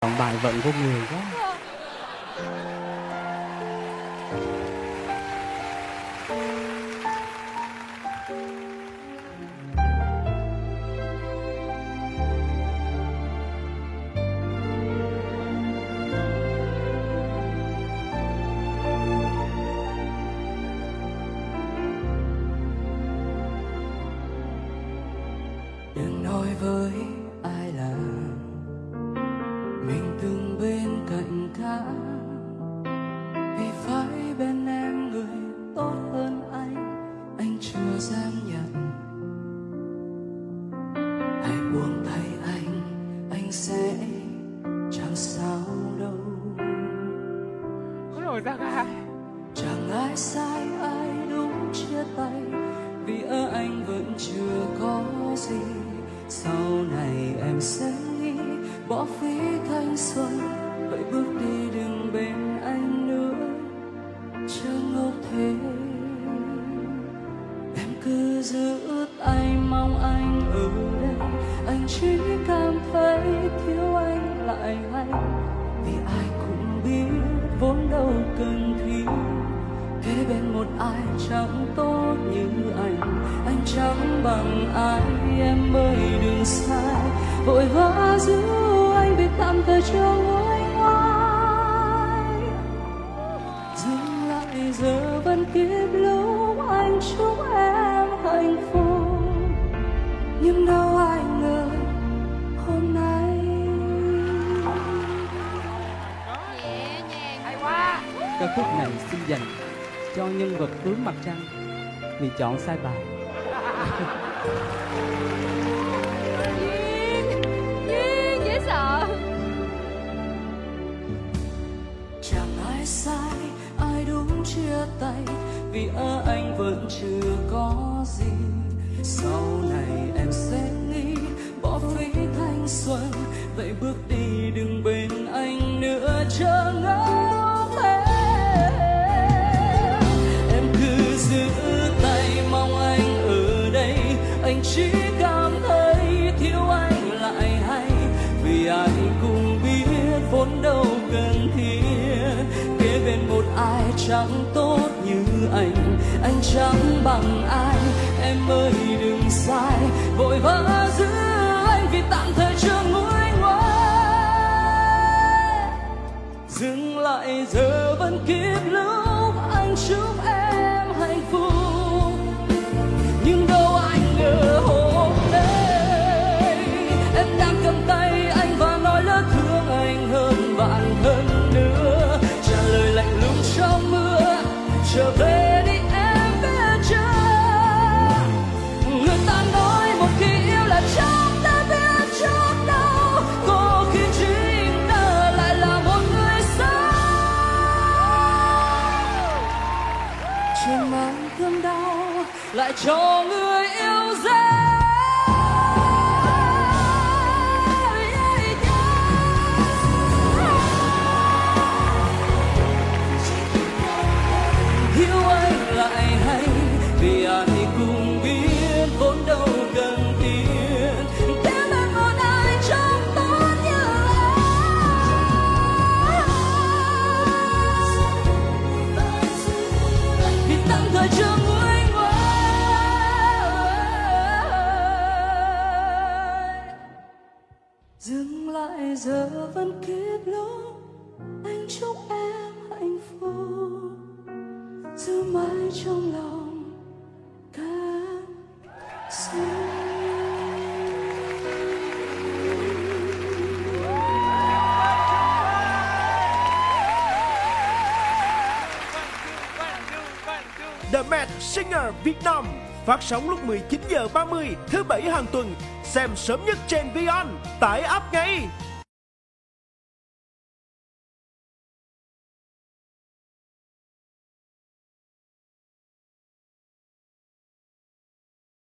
Bài vận của người quá. Đừng nói với ai là mình từng bên cạnh ta, vì phải bên em người tốt hơn anh chưa dám nhận. Hãy buông tay anh sẽ chẳng sao đâu. Chẳng ai sai ai đúng, chia tay vì ở anh vẫn chưa có gì. Sau này em sẽ bỏ phí thanh xuân, vậy bước đi đừng bên anh nữa, chớ ngốc thế. Em cứ giữ tay mong anh ở đây, anh chỉ cảm thấy thiếu anh lại hay, vì ai cũng biết vốn đâu cần thiết. Thế bên một ai chẳng tốt như anh chẳng bằng ai, em ơi đừng sai, vội vã giữ anh vì tạm thời chưa ngồi ai. Dừng lại giờ vẫn kịp lúc anh chúc em hạnh phúc, nhưng đâu ai ngờ hôm nay. Nhẹ nhàng hay quá. Ca khúc này xin dành cho nhân vật Tướng Mặt Trăng vì chọn sai bài. Dễ sợ. Chẳng ai sai ai đúng, chia tay vì ở anh vẫn chưa có gì. Sau này em sẽ nghĩ bỏ phí thanh xuân, vậy bước đi đừng bên anh nữa, chớ ngỡ thế. Em cứ giữ tay mong anh ở đây, anh chỉ cảm thấy thiếu anh lại hay, vì ai cũng biết vốn đâu cần thiết. Kế bên một ai chẳng tốt như anh chẳng bằng ai, em ơi đừng sai, vội vã giữ anh vì tạm thời chưa nguôi ngoai. Dừng lại giờ vẫn kịp lúc anh chúc em hạnh phúc, nhưng đâu anh ngờ hôm nay em đang cầm tay anh và nói là thương anh hơn vạn hơn nữa. Trả lời lạnh lùng trong mưa, trở về đi em về chưa. Người ta nói một khi yêu là chúng ta biết chót đau, có khi chính ta lại là một người xấu. Trên mang cơn đau lại cho người yêu dấu. Dừng lại giờ vẫn kịp lúc anh chúc em hạnh phúc, giữ mãi trong lòng cảm xúc. The Mad Singer Vietnam phát sóng lúc 19:30 thứ Bảy hàng tuần, xem sớm nhất trên Vion, tải app ngay.